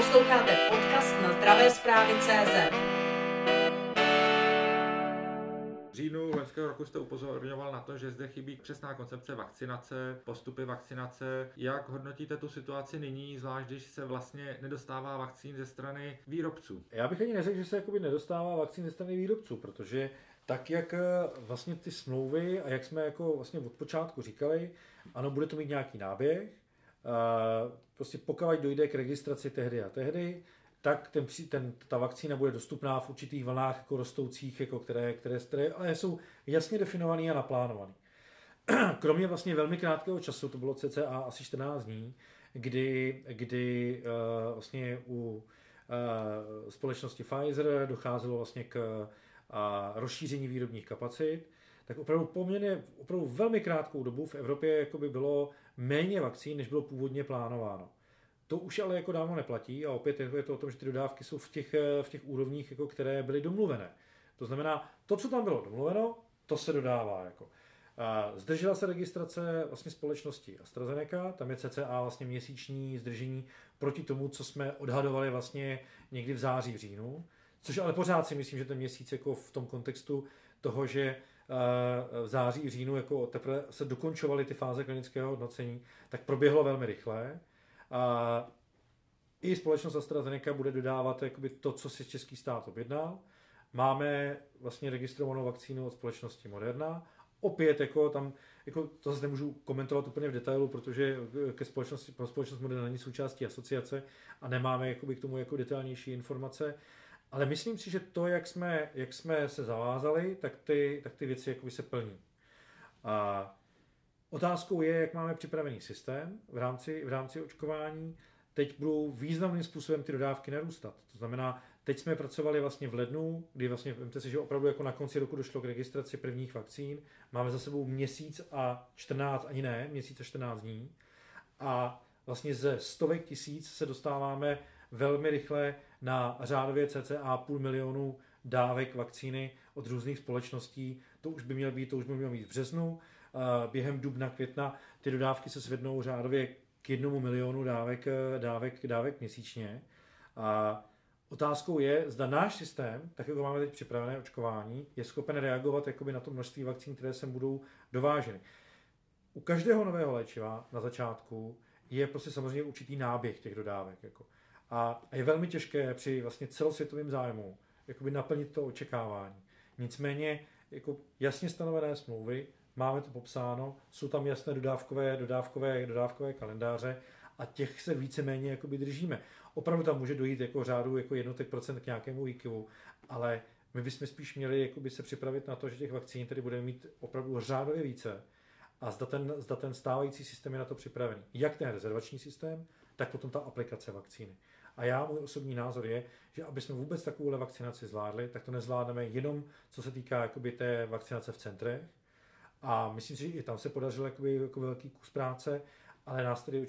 Posloucháte podcast na zdravé zprávy.cz. V říjnu loňského roku jste upozorňoval na to, že zde chybí přesná koncepce vakcinace, postupy vakcinace. Jak hodnotíte tu situaci nyní, zvlášť když se vlastně nedostává vakcín ze strany výrobců? Já bych ani neřekl, že se jakoby nedostává vakcín ze strany výrobců, protože tak, jak vlastně ty smlouvy a jak jsme jako vlastně od počátku říkali, ano, bude to mít nějaký náběh, prostě pokud dojde k registraci tehdy, tak ta vakcína bude dostupná v určitých vlnách jako rostoucích, jako které, ale jsou jasně definované a naplánované. Kromě vlastně velmi krátkého času, to bylo cca asi 14 dní, kdy vlastně u společnosti Pfizer docházelo vlastně k rozšíření výrobních kapacit, tak opravdu velmi krátkou dobu v Evropě jakoby bylo méně vakcín, než bylo původně plánováno. To už ale jako dávno neplatí a opět je to o tom, že ty dodávky jsou v těch úrovních, jako které byly domluvené. To znamená, to, co tam bylo domluveno, to se dodává. Jako. Zdržela se registrace vlastně společnosti AstraZeneca, tam je cca vlastně měsíční zdržení proti tomu, co jsme odhadovali vlastně někdy v září, v říjnu, což ale pořád si myslím, že ten měsíc jako v tom kontextu toho, že v září, v říjnu jako teprve se dokončovaly ty fáze klinického hodnocení, tak proběhlo velmi rychle. I společnost AstraZeneca bude dodávat jakoby to, co si český stát objednal. Máme vlastně registrovanou vakcínu od společnosti Moderna. Opět jako tam, jako to zase nemůžu komentovat úplně v detailu, protože společnost Moderna není součástí asociace a nemáme jakoby k tomu jako detailnější informace. Ale myslím si, že to, jak jsme se zavázali, tak ty věci jakoby se plní. A otázkou je, jak máme připravený systém v rámci očkování. Teď budou významným způsobem ty dodávky narůstat. To znamená, teď jsme pracovali vlastně v lednu, kdy vlastně, vemte si, že opravdu jako na konci roku došlo k registraci prvních vakcín. Máme za sebou měsíc a 14 dní. A vlastně ze 100 000 se dostáváme velmi rychle na řádově cca 500 000 dávek vakcíny od různých společností. To už by mělo být v březnu. Během dubna, května ty dodávky se svednou řádově k 1 milionu dávek měsíčně. A otázkou je, zda náš systém, tak jako máme teď připravené očkování, je schopen reagovat jakoby na to množství vakcín, které sem budou dováženy. U každého nového léčiva na začátku je prostě samozřejmě určitý náběh těch dodávek. Jako. A je velmi těžké při vlastně celosvětovém zájmu jakoby naplnit to očekávání. Nicméně jako jasně stanovené smlouvy, máme to popsáno, jsou tam jasné dodávkové kalendáře a těch se víceméně jakoby držíme. Opravdu tam může dojít jako řádu jako jednotek procent k nějakému výkyvu, ale my bychom spíš měli jakoby se připravit na to, že těch vakcín tady budeme mít opravdu řádově více a zda ten stávající systém je na to připravený. Jak ten rezervační systém, tak potom ta aplikace vakcíny. A můj osobní názor je, že aby jsme vůbec takovouhle vakcinaci zvládli, tak to nezvládneme jenom, co se týká jakoby té vakcinace v centrech. A myslím si, že i tam se podařilo jako velký kus práce, ale nás tady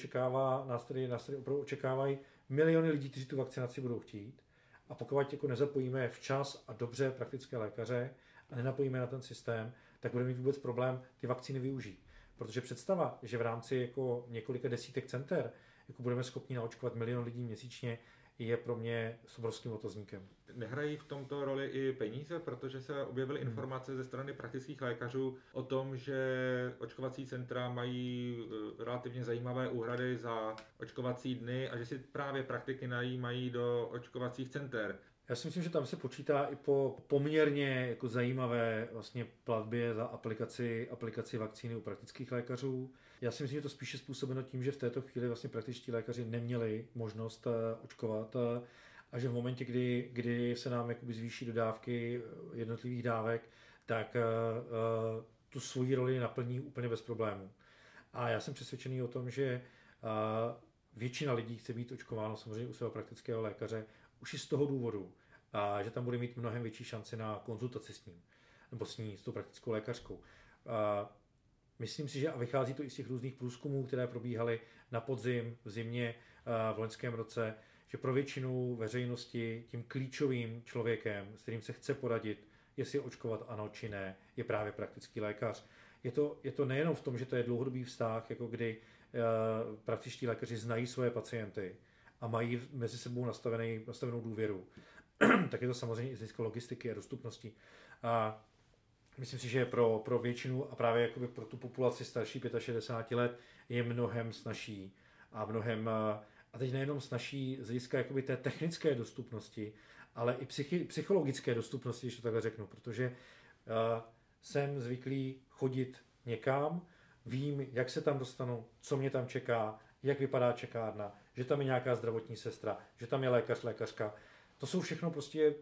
opravdu očekávají miliony lidí, kteří tu vakcinaci budou chtít. A pokud jako nezapojíme včas a dobře praktické lékaře a nenapojíme na ten systém, tak budeme mít vůbec problém ty vakcíny využít. Protože představa, že v rámci jako několika desítek center jako budeme schopni naočkovat 1 milion lidí měsíčně, je pro mě s obrovským otazníkem. Nehrají v tomto roli i peníze, protože se objevily informace ze strany praktických lékařů o tom, že očkovací centra mají relativně zajímavé úhrady za očkovací dny a že si právě praktiky najímají do očkovacích center. Já si myslím, že tam se počítá i po poměrně jako zajímavé vlastně platbě za aplikaci vakcíny u praktických lékařů. Já si myslím, že to spíše způsobeno tím, že v této chvíli vlastně praktičtí lékaři neměli možnost očkovat a že v momentě, kdy se nám jakoby zvýší dodávky jednotlivých dávek, tak tu svoji roli naplní úplně bez problémů. A já jsem přesvědčený o tom, že většina lidí chce být očkováno samozřejmě u svého praktického lékaře už i z toho důvodu, že tam bude mít mnohem větší šanci na konzultaci s ním, nebo s ní, s tou praktickou lékařkou. Myslím si, že a vychází to i z těch různých průzkumů, které probíhaly na podzim, v zimě, v loňském roce, že pro většinu veřejnosti tím klíčovým člověkem, s kterým se chce poradit, jestli je očkovat ano či ne, je právě praktický lékař. Je to nejenom v tom, že to je dlouhodobý vztah, jako kdy praktičtí lékaři znají svoje pacienty, a mají mezi sebou nastavenou důvěru. Tak je to samozřejmě i z hlediska logistiky a dostupnosti. A myslím si, že pro většinu a právě jakoby pro tu populaci starší 65 let je mnohem snazší a mnohem, a teď nejenom snazší z hlediska jakoby té technické dostupnosti, ale i psychologické dostupnosti, když to takhle řeknu, protože jsem zvyklý chodit někam, vím, jak se tam dostanu, co mě tam čeká, jak vypadá čekárna, že tam je nějaká zdravotní sestra, že tam je lékař, lékařka. To jsou všechno prostě,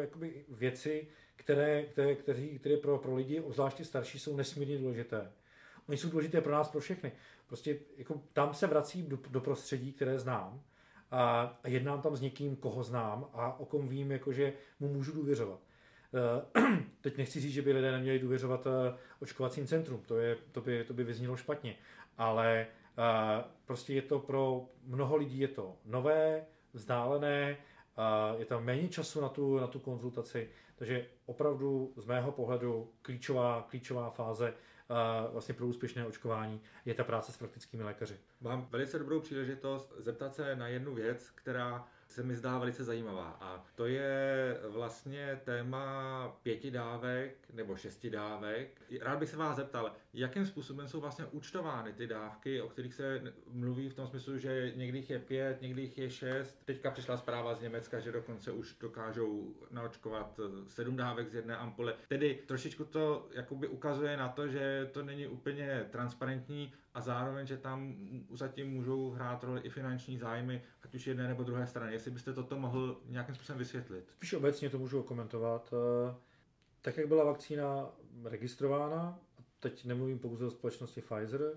jakoby věci, které pro lidi, obzvláště starší, jsou nesmírně důležité. Oni jsou důležité pro nás, pro všechny. Prostě jako tam se vracím do prostředí, které znám a jednám tam s někým, koho znám a o kom vím, jakože mu můžu důvěřovat. Teď nechci říct, že by lidé neměli důvěřovat očkovacím centrum, to by vyznělo špatně, ale prostě je to pro mnoho lidí je to nové, vzdálené, je tam méně času na tu konzultaci, takže opravdu z mého pohledu klíčová fáze vlastně pro úspěšné očkování je ta práce s praktickými lékaři. Mám velice dobrou příležitost zeptat se na jednu věc, která se mi zdá velice zajímavá a to je vlastně téma 5 nebo 6 dávek. Rád bych se vás zeptal, jakým způsobem jsou vlastně účtovány ty dávky, o kterých se mluví v tom smyslu, že někdy jich je 5, někdy jich je 6. Teďka přišla zpráva z Německa, že dokonce už dokážou naočkovat 7 dávek z jedné ampule. Tedy trošičku to jakoby ukazuje na to, že to není úplně transparentní a zároveň, že tam zatím můžou hrát roli i finanční zájmy, ať už jedné nebo druhé strany. Jestli byste toto mohl nějakým způsobem vysvětlit? Spíš obecně to můžu komentovat. Tak, jak byla vakcína registrována, teď nemluvím pouze o společnosti Pfizer,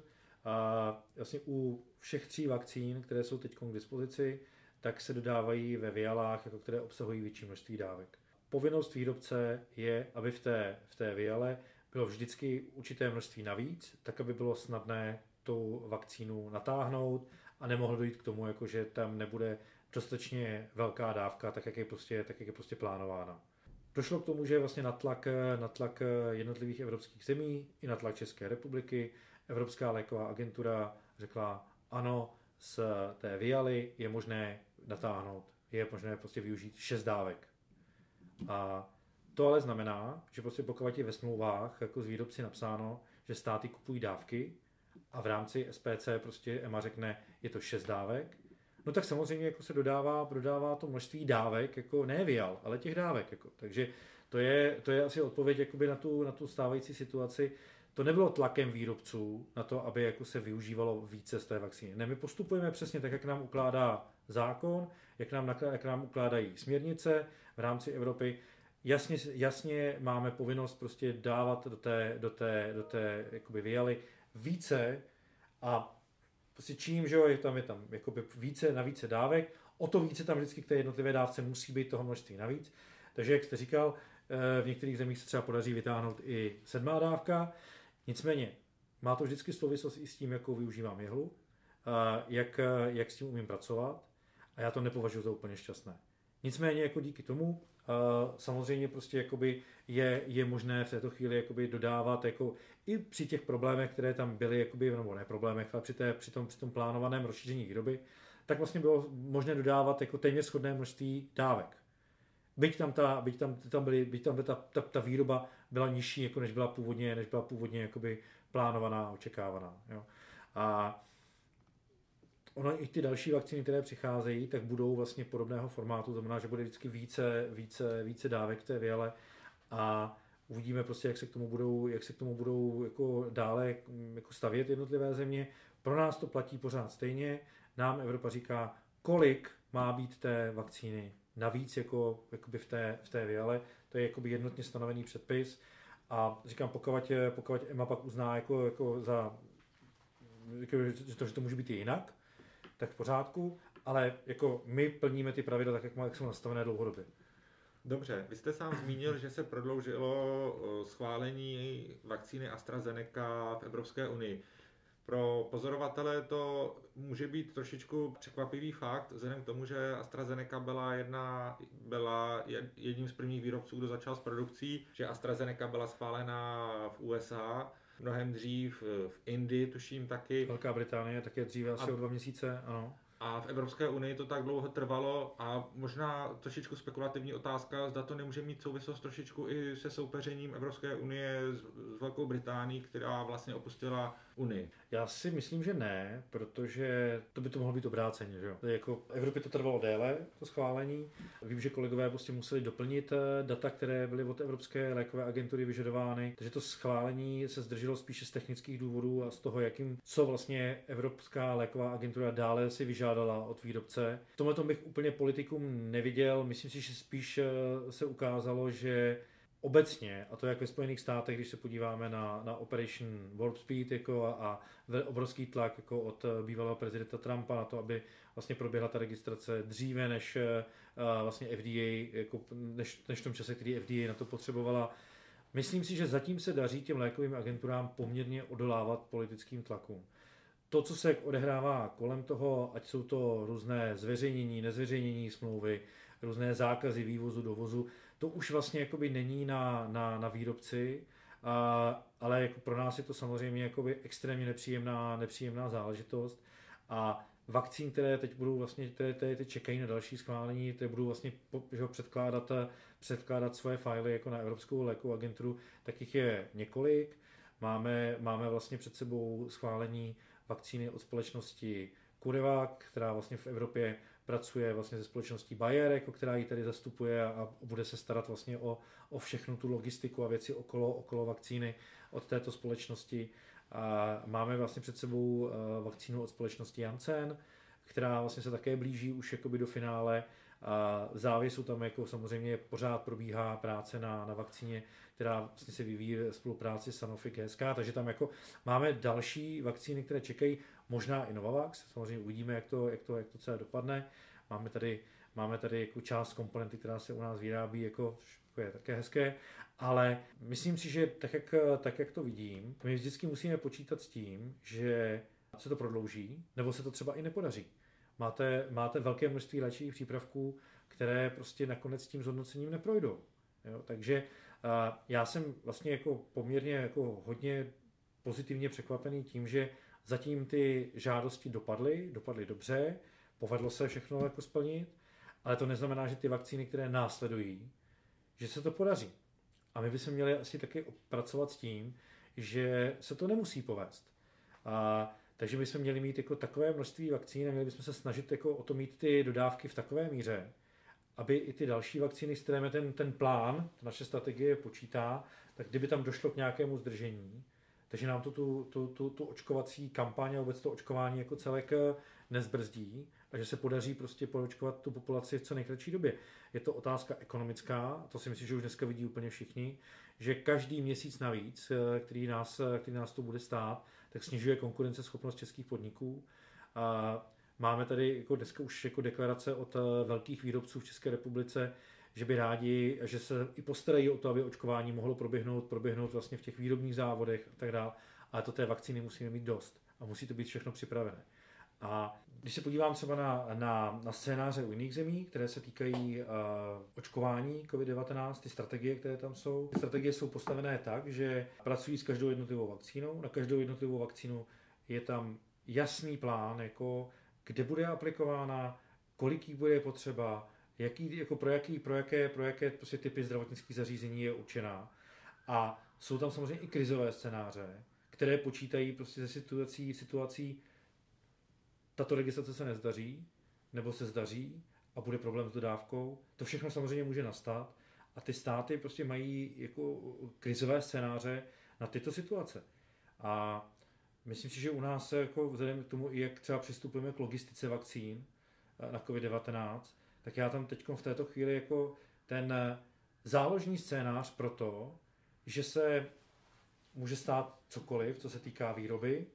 a vlastně u všech 3 vakcín, které jsou teď k dispozici, tak se dodávají ve vialách, jako které obsahují větší množství dávek. Povinnost výrobce je, aby v té viale bylo vždycky určité množství navíc, tak aby bylo snadné tu vakcínu natáhnout a nemohlo dojít k tomu, že tam nebude dostatečně velká dávka, tak jak je prostě plánována. Došlo k tomu, že vlastně na tlak jednotlivých evropských zemí i na tlak České republiky Evropská léková agentura řekla ano, z té vialy je možné natáhnout, je možné prostě využít 6 dávek. A to ale znamená, že prostě pokud je ve smlouvách jako z výrobci napsáno, že státy kupují dávky a v rámci SPC prostě EMA řekne, je to 6 dávek, no tak samozřejmě jako se dodává to množství dávek, jako ne vial, ale těch dávek. Jako. Takže to je asi odpověď jakoby na tu stávající situaci. To nebylo tlakem výrobců na to, aby jako se využívalo více z té vakcíny. Ne, my postupujeme přesně tak, jak nám ukládá zákon, jak nám ukládají směrnice v rámci Evropy. Jasně máme povinnost prostě dávat do té jakoby vialy více a prostě čím, že je tam jakoby více na více dávek, o to více tam vždycky k té jednotlivé dávce musí být toho množství navíc. Takže jak jste říkal, v některých zemích se třeba podaří vytáhnout i 7. dávka. Nicméně má to vždycky souvislost i s tím, jakou využívám jehlu, jak s tím umím pracovat a já to nepovažuji za úplně šťastné. Nicméně jako díky tomu samozřejmě prostě jakoby je možné v této chvíli jakoby dodávat jako i při těch problémech, které tam byly, jakoby, nebo ne problémech, ale při tom plánovaném rozšíření výroby, tak vlastně bylo možné dodávat jako téměř shodné množství dávek. Byť tam ta výroba byla nižší, jako než byla původně jakoby plánovaná a očekávaná. Jo. A ono i ty další vakcíny, které přicházejí, tak budou vlastně podobného formátu, znamená, že bude vždycky více dávek v té viale a uvidíme prostě, jak se k tomu budou jako dále jako stavět jednotlivé země. Pro nás to platí pořád stejně. Nám Evropa říká, kolik má být té vakcíny navíc jako v té viale. To je jakoby jednotně stanovený předpis a říkám, pokud EMA pak uzná jako za to, že to může být i jinak, tak v pořádku, ale jako my plníme ty pravidla tak, jak jsou nastavené dlouhodobě. Dobře, vy jste sám zmínil, že se prodloužilo schválení vakcíny AstraZeneca v Evropské unii. Pro pozorovatele to může být trošičku překvapivý fakt, vzhledem k tomu, že AstraZeneca byla jedním z prvních výrobců, kdo začal s produkcí, že AstraZeneca byla schválena v USA, mnohem dřív v Indii, tuším taky. Velká Británie, tak je dříve asi o 2 měsíce, ano. A v Evropské unii to tak dlouho trvalo a možná trošičku spekulativní otázka, zda to nemůže mít souvislost trošičku i se soupeřením Evropské unie s Velkou Británií, která vlastně opustila Unii. Já si myslím, že ne, protože to by to mohlo být obráceně, že jo. Jako v Evropě to trvalo déle, to schválení. Vím, že kolegové prostě museli doplnit data, které byly od Evropské lékové agentury vyžadovány, takže to schválení se zdrželo spíše z technických důvodů a z toho, co vlastně Evropská léková agentura dále si vyžádala od výrobce. V tomhle bych úplně politikům neviděl, myslím si, že spíš se ukázalo, že obecně, a to jak ve Spojených státech, když se podíváme na Operation Warp Speed jako a obrovský tlak jako od bývalého prezidenta Trumpa na to, aby vlastně proběhla ta registrace dříve než vlastně FDA, jako než v tom čase, který FDA na to potřebovala. Myslím si, že zatím se daří těm lékovým agenturám poměrně odolávat politickým tlakům. To, co se odehrává kolem toho, ať jsou to různé zveřejnění, nezveřejnění smlouvy, různé zákazy vývozu, dovozu, to už vlastně jakoby není na výrobci, ale jako pro nás je to samozřejmě jakoby extrémně nepříjemná záležitost. A vakcín, které teď budou vlastně, které čekají na další schválení, které budou vlastně předkládat svoje fajly jako na Evropskou lékovou agenturu, tak jich je několik. Máme vlastně před sebou schválení vakcíny od společnosti Curevac, která vlastně v Evropě pracuje vlastně se společností Bayer, jako která ji tady zastupuje a bude se starat vlastně o všechnu tu logistiku a věci okolo vakcíny od této společnosti. A máme vlastně před sebou vakcínu od společnosti Janssen, která vlastně se také blíží už jakoby do finále. A v závěsu tam jako samozřejmě pořád probíhá práce na vakcíně, která vlastně se vyvíjí v spolupráci s Sanofi-GSK, takže tam jako máme další vakcíny, které čekají, možná i Novavax, samozřejmě uvidíme, jak to celé dopadne. Máme tady jako část komponenty, která se u nás vyrábí, jako je také hezké, ale myslím si, že tak jak to vidím, my vždycky musíme počítat s tím, že se to prodlouží, nebo se to třeba i nepodaří. Máte velké množství léčivých přípravků, které prostě nakonec tím zhodnocením neprojdou. Jo? Takže já jsem vlastně jako poměrně jako hodně pozitivně překvapený tím, že zatím ty žádosti dopadly dobře, povedlo se všechno jako splnit, ale to neznamená, že ty vakcíny, které následují, že se to podaří. A my bychom měli asi taky pracovat s tím, že se to nemusí povést. Takže my jsme měli mít jako takové množství vakcín a měli bychom se snažit jako o to mít ty dodávky v takové míře, aby i ty další vakcíny, s kterými ten plán, naše strategie počítá, tak kdyby tam došlo k nějakému zdržení, takže nám tu očkovací kampaň a vůbec to očkování jako celek nezbrzdí a že se podaří prostě poočkovat tu populaci v co nejkratší době. Je to otázka ekonomická, to si myslím, že už dneska vidí úplně všichni, že každý měsíc navíc, který nás to bude stát, tak snižuje konkurenceschopnost českých podniků. Máme tady jako dneska už jako deklarace od velkých výrobců v České republice, že by rádi, že se i postarají o to, aby očkování mohlo proběhnout vlastně v těch výrobních závodech a tak dále, ale to té vakcíny musíme mít dost a musí to být všechno připravené. A když se podívám třeba na scénáře u jiných zemí, které se týkají očkování COVID-19, ty strategie, které tam jsou. Strategie jsou postavené tak, že pracují s každou jednotlivou vakcínou. Na každou jednotlivou vakcínu je tam jasný plán, jako kde bude aplikována, kolik jí bude potřeba, pro jaké prostě typy zdravotnických zařízení je určená. A jsou tam samozřejmě i krizové scénáře, které počítají prostě ze situací tato registrace se nezdaří, nebo se zdaří a bude problém s dodávkou. To všechno samozřejmě může nastat a ty státy prostě mají jako krizové scénáře na tyto situace. A myslím si, že u nás jako vzhledem k tomu, i jak třeba přistupujeme k logistice vakcín na COVID-19, tak já tam teď v této chvíli jako ten záložní scénář pro to, že se může stát cokoliv, co se týká výroby,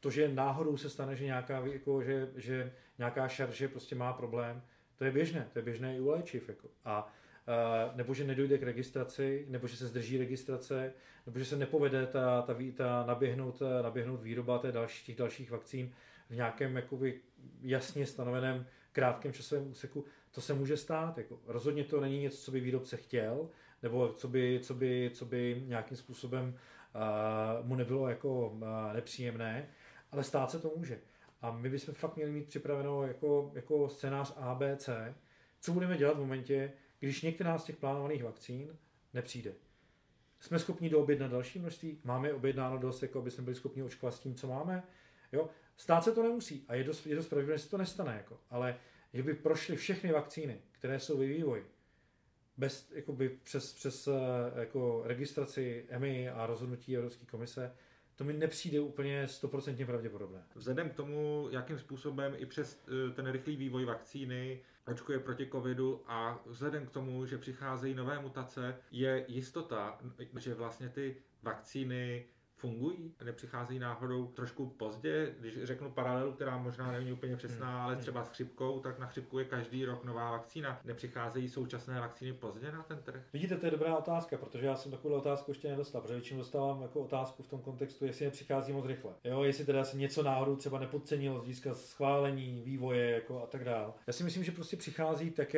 to, že náhodou se stane, že nějaká šarže prostě má problém, to je běžné i u léčiv. Jako. Nebo že nedojde k registraci, nebo že se zdrží registrace, nebo že se nepovede ta naběhnout výroba těch dalších vakcín v nějakém jakoby jasně stanoveném krátkém časovém úseku. To se může stát. Jako. Rozhodně to není něco, co by výrobce chtěl, nebo co by nějakým způsobem mu nebylo jako nepříjemné, ale stát se to může. A my bychom fakt měli mít připraveno jako scénář ABC, co budeme dělat v momentě, když některá z těch plánovaných vakcín nepřijde. Jsme schopni doobjednat další množství? Máme objednáno dost, jako aby jsme byli schopni očkovat s tím, co máme? Jo? Stát se to nemusí a je dost pravděpodobné, že se to nestane. Jako. Ale že by prošly všechny vakcíny, které jsou ve vývoji, bez, jakoby, přes jako registraci EMA a rozhodnutí Evropské komise, to mi nepřijde úplně 100% pravděpodobné. Vzhledem k tomu, jakým způsobem i přes ten rychlý vývoj vakcíny očkuje proti covidu a vzhledem k tomu, že přicházejí nové mutace, je jistota, že vlastně ty vakcíny fungují a nepřicházejí náhodou trošku pozdě. Když řeknu paralelu, která možná není úplně přesná, ale třeba s chřipkou, tak na chřipku je každý rok nová vakcína. Nepřicházejí současné vakcíny pozdě na ten trh? Vidíte, to je dobrá otázka, protože já jsem takovou otázku ještě nedostal, protože většinou dostávám jako otázku v tom kontextu, jestli nepřichází moc rychle. Jo, jestli teda se něco náhodou třeba nepodcenilo z hlediska schválení, vývoje jako a tak dál. Já si myslím, že prostě přichází tak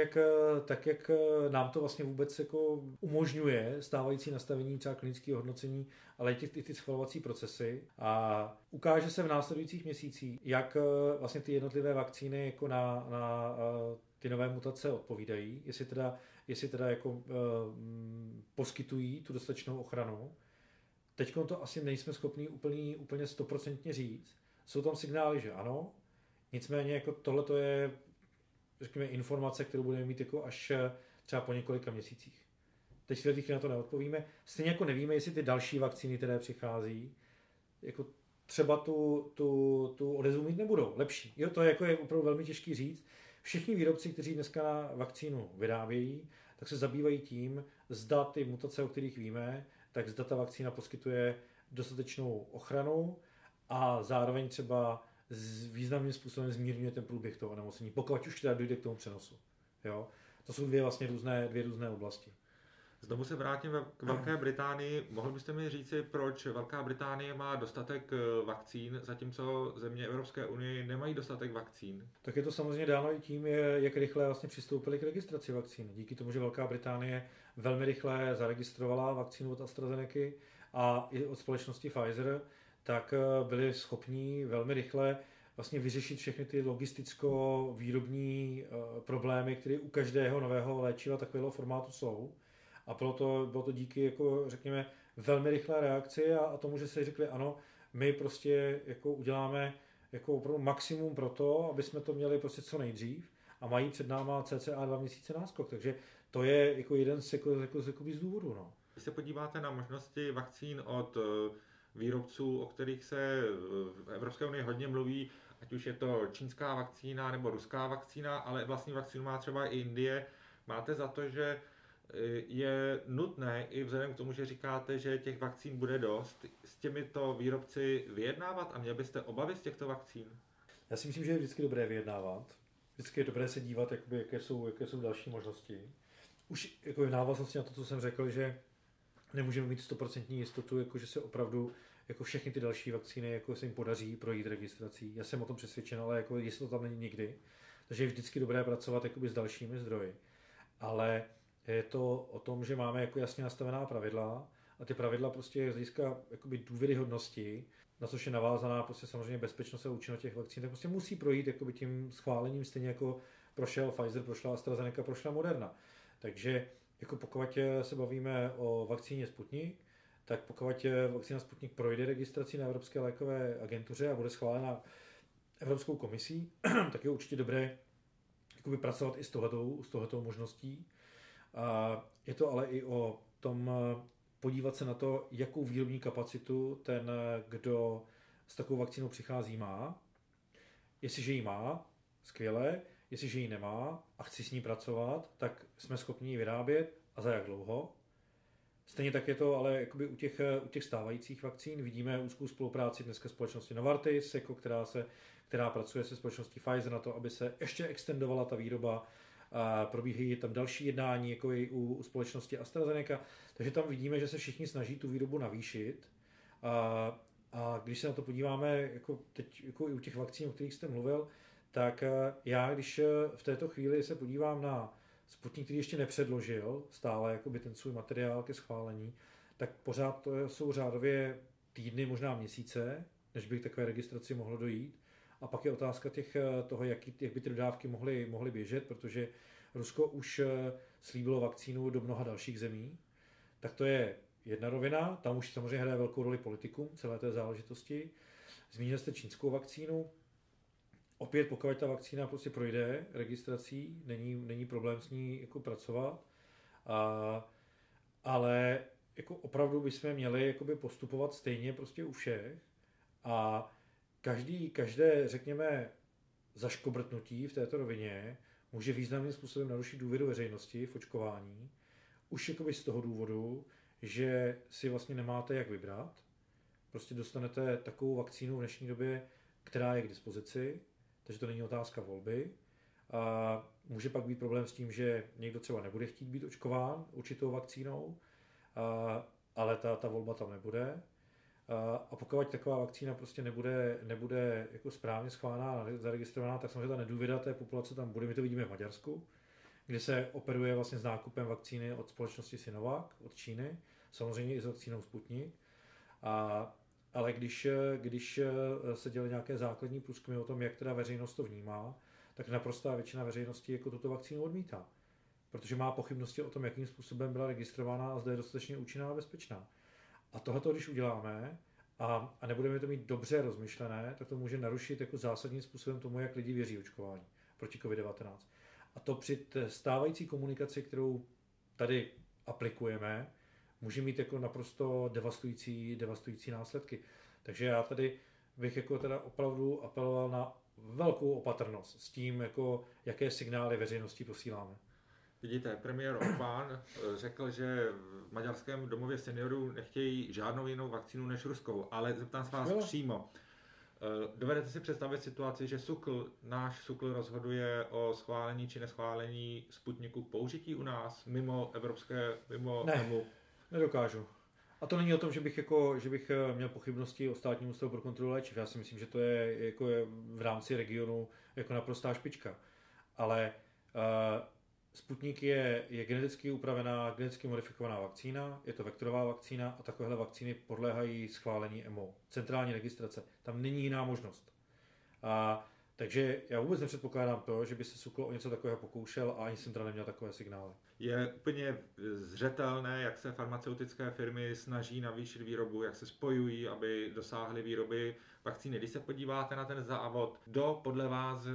jak nám to vlastně vůbec jako umožňuje stávající nastavení třeba klinického hodnocení, ale i ty schvalovací procesy a ukáže se v následujících měsících, jak vlastně ty jednotlivé vakcíny jako na ty nové mutace odpovídají, jestli teda jako poskytují tu dostatečnou ochranu. Teďko to asi nejsme schopni úplně 100% říct. Jsou tam signály, že ano, nicméně jako tohleto je, řekněme, informace, kterou budeme mít jako až třeba po několika měsících. Teď si na to neodpovíme. Stejně jako nevíme, jestli ty další vakcíny, které přichází, jako třeba tu odezvu mít nebudou. Lepší. Jo, to je, jako je opravdu velmi těžký říct. Všichni výrobci, kteří dneska vakcínu vyrábějí, tak se zabývají tím, zda ty mutace, o kterých víme, tak zda ta vakcína poskytuje dostatečnou ochranu a zároveň třeba významným způsobem zmírňuje ten průběh toho onemocnění, pokud už teda dojde k tomu přenosu. Jo? To jsou dvě různé oblasti. Znovu se vrátím k Velké Británii. Mohl byste mi říci, proč Velká Británie má dostatek vakcín, zatímco země Evropské unie nemají dostatek vakcín? Tak je to samozřejmě dáno i tím, jak rychle vlastně přistoupili k registraci vakcín. Díky tomu, že Velká Británie velmi rychle zaregistrovala vakcínu od AstraZeneca a i od společnosti Pfizer, tak byli schopni velmi rychle vlastně vyřešit všechny ty logisticko-výrobní problémy, které u každého nového léčiva takového formátu jsou. A bylo to díky, jako řekněme, velmi rychlé reakci a tomu, že si řekli, ano, my prostě jako uděláme jako opravdu maximum pro to, aby jsme to měli prostě co nejdřív a mají před náma cca 2 měsíce náskok. Takže to je jako jeden z důvodů. No. Když se podíváte na možnosti vakcín od výrobců, o kterých se v Evropské unii hodně mluví, ať už je to čínská vakcína nebo ruská vakcína, ale vlastní vakcínu má třeba i Indie, máte za to, že je nutné i vzhledem k tomu, že říkáte, že těch vakcín bude dost, s těmito výrobci vyjednávat a měl byste obavy z těchto vakcín? Já si myslím, že je vždycky dobré vyjednávat. Vždycky je dobré se dívat, jakoby, jaké jsou další možnosti. Už jako v návaznosti na to, co jsem řekl, že nemůžeme mít 100% jistotu, jako, že se opravdu jako všechny ty další vakcíny jako se jim podaří projít registrací. Já jsem o tom přesvědčen, ale jako, jestli to tam není nikdy. Takže je vždycky dobré pracovat jakoby, s dalšími zdroji. Ale je to o tom, že máme jako jasně nastavená pravidla a ty pravidla prostě z hlediska jakoby důvěryhodnosti, na což je navázaná prostě samozřejmě bezpečnost a účinnost těch vakcín, tak prostě musí projít jakoby tím schválením, stejně jako prošel Pfizer, prošla AstraZeneca, prošla Moderna. Takže jako pokud se bavíme o vakcíně Sputnik, tak pokud vakcína Sputnik projde registraci na Evropské lékové agentuře a bude schválena Evropskou komisí, tak je určitě dobré jakoby pracovat i s tohletou možností. A je to ale i o tom podívat se na to, jakou výrobní kapacitu ten, kdo s takovou vakcínou přichází, má. Jestliže ji má, skvěle, jestliže ji nemá a chci s ní pracovat, tak jsme schopni ji vyrábět a za jak dlouho. Stejně tak je to ale jakoby u těch stávajících vakcín. Vidíme úzkou spolupráci dneska společnosti Novartis, jako která pracuje se společností Pfizer na to, aby se ještě extendovala ta výroba. A probíhají tam další jednání, jako i u společnosti AstraZeneca, takže tam vidíme, že se všichni snaží tu výrobu navýšit a když se na to podíváme, jako teď jako i u těch vakcín, o kterých jste mluvil, tak já, když v této chvíli se podívám na Sputnik, který ještě nepředložil stále jakoby ten svůj materiál ke schválení, tak pořád to jsou řádově týdny, možná měsíce, než by k takové registraci mohlo dojít A pak je otázka toho, jak by ty dodávky mohly běžet, protože Rusko už slíbilo vakcínu do mnoha dalších zemí. Tak to je jedna rovina, tam už samozřejmě hraje velkou roli politikum celé té záležitosti. Zmínil jste čínskou vakcínu. Opět, pokud ta vakcína prostě projde registrací, není problém s ní jako pracovat, ale jako opravdu bychom měli jakoby postupovat stejně prostě u všech a každé, řekněme, zaškobrtnutí v této rovině může významným způsobem narušit důvěru veřejnosti v očkování, už jakoby z toho důvodu, že si vlastně nemáte jak vybrat. Prostě dostanete takovou vakcínu v dnešní době, která je k dispozici, takže to není otázka volby. A může pak být problém s tím, že někdo třeba nebude chtít být očkován určitou vakcínou, ale ta volba tam nebude. A pokud taková vakcína prostě nebude jako správně schválená, zaregistrovaná, tak samozřejmě ta nedůvěra té populace tam bude. My to vidíme v Maďarsku, kde se operuje vlastně s nákupem vakcíny od společnosti Sinovac, od Číny, samozřejmě i s vakcínou Sputnik. Ale když se dělají nějaké základní průzkumy o tom, jak teda veřejnost to vnímá, tak naprostá většina veřejnosti jako tuto vakcínu odmítá. Protože má pochybnosti o tom, jakým způsobem byla registrována a zda je dostatečně účinná a bezpečná. A tohleto, když uděláme a nebudeme to mít dobře rozmyšlené, tak to může narušit jako zásadním způsobem tomu, jak lidi věří očkování proti COVID-19. A to při stávající komunikaci, kterou tady aplikujeme, může mít jako naprosto devastující následky. Takže já tady bych jako teda opravdu apeloval na velkou opatrnost s tím, jako jaké signály veřejnosti posíláme. Vidíte, premiér Orbán řekl, že v maďarském domově seniorů nechtějí žádnou jinou vakcínu než ruskou, ale zeptám se vás přímo. Dovedete si představit situaci, že náš Sukl rozhoduje o schválení či neschválení Sputniku k použití u nás mimo EMU? Nedokážu. A to není o tom, že bych měl pochybnosti o Státním ústavu pro kontrolu léčiv. Já si myslím, že to je, jako je v rámci regionu jako naprostá špička. Ale Sputnik je geneticky modifikovaná vakcína, je to vektorová vakcína a takovéhle vakcíny podléhají schválení EMA, centrální registrace. Tam není jiná možnost. Takže já vůbec nepředpokládám to, že by se Sukl o něco takového pokoušel a ani jsem teda neměl takové signály. Je úplně zřetelné, jak se farmaceutické firmy snaží navýšit výrobu, jak se spojují, aby dosáhly výroby vakcíny. Když se podíváte na ten závod, kdo podle vás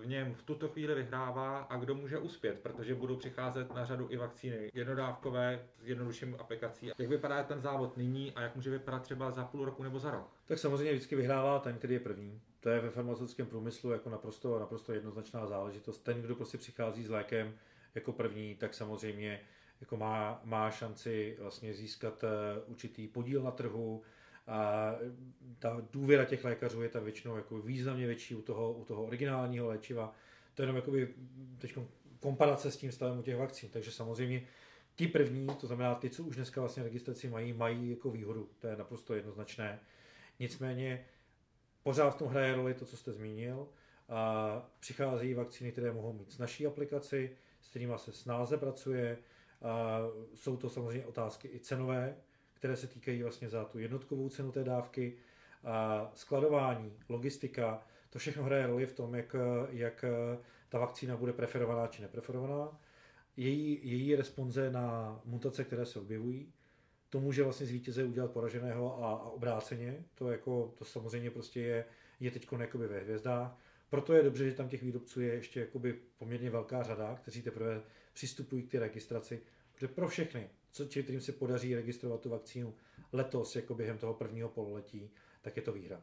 v něm v tuto chvíli vyhrává a kdo může uspět, protože budou přicházet na řadu i vakcíny jednodávkové s jednodušším aplikací. Jak vypadá ten závod nyní a jak může vypadat třeba za půl roku nebo za rok? Tak samozřejmě vždycky vyhrává ten, který je první. To je ve farmaceutickém průmyslu jako naprosto jednoznačná záležitost. Ten, kdo prostě přichází s lékem jako první, tak samozřejmě jako má šanci vlastně získat určitý podíl na trhu. A ta důvěra těch lékařů je tam většinou jako významně větší u toho originálního léčiva. To je jenom jakoby teď komparace s tím stavem u těch vakcín. Takže samozřejmě ti první, to znamená ty, co už dneska vlastně registraci mají jako výhodu. To je naprosto jednoznačné. Nicméně pořád v tom hraje roli to, co jste zmínil. A přichází vakcíny, které mohou mít snazší aplikaci, s kterými se snáze pracuje. A jsou to samozřejmě otázky i cenové, které se týkají vlastně za tu jednotkovou cenu té dávky. A skladování, logistika, to všechno hraje roli v tom, jak ta vakcína bude preferovaná či nepreferovaná. Její responze na mutace, které se objevují, to může vlastně z vítěze udělat poraženého a obráceně. To samozřejmě prostě je teď jakoby ve hvězdách. Proto je dobře, že tam těch výrobců je ještě jakoby poměrně velká řada, kteří teprve přistupují k té registraci. Protože pro všechny, kterým se podaří registrovat tu vakcínu letos, jako během toho prvního pololetí, tak je to výhra.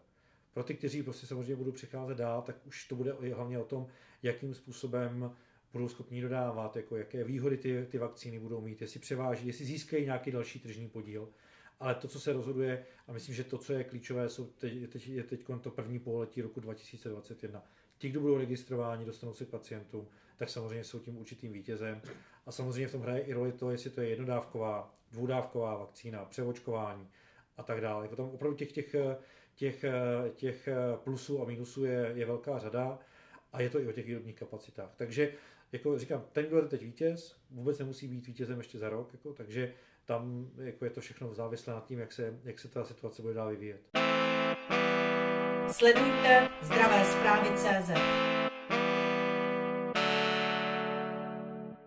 Pro ty, kteří prostě samozřejmě budou přicházet dál, tak už to bude hlavně o tom, jakým způsobem budou schopni dodávat, jako jaké výhody ty vakcíny budou mít, jestli převáží, jestli získají nějaký další tržní podíl. Ale to, co se rozhoduje, a myslím, že to, co je klíčové, je teď to první pololetí roku 2021. Ti, kdo budou registrováni, dostanou se k pacientům, tak samozřejmě jsou tím určitým vítězem. A samozřejmě v tom hraje i roli to, jestli to je jednodávková, dvoudávková vakcína, přeočkování a tak dále. Jako tam opravdu těch plusů a minusů je velká řada a je to i o těch výrobních kapacitách. Takže jako říkám, ten, kdo je teď vítěz, vůbec nemusí být vítězem ještě za rok, jako, takže tam jako je to všechno závislé na tím, jak se ta situace bude dál vyvíjet. Sledujte zdravé zprávy.cz